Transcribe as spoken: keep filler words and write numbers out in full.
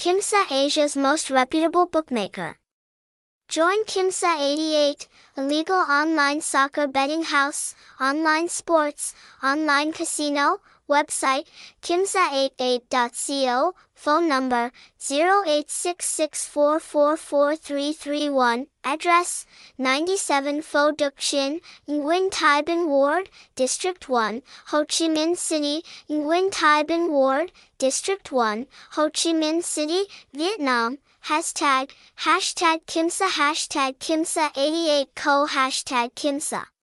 Kimsa, Asia's most reputable bookmaker. Join Kimsa eighty-eight, a legal online soccer betting house, online sports, online casino, website, Kimsa eighty-eight dot co, phone number, zero eight six six four four four three three one, address, ninety-seven Phó Đức Chính, Nguyễn Thái Bình Ward, District one, Ho Chi Minh City, Nguyễn Thái Bình Ward, District one, Ho Chi Minh City, Vietnam. Hashtag, hashtag Kimsa, hashtag Kimsa eighty-eight co, hashtag Kimsa.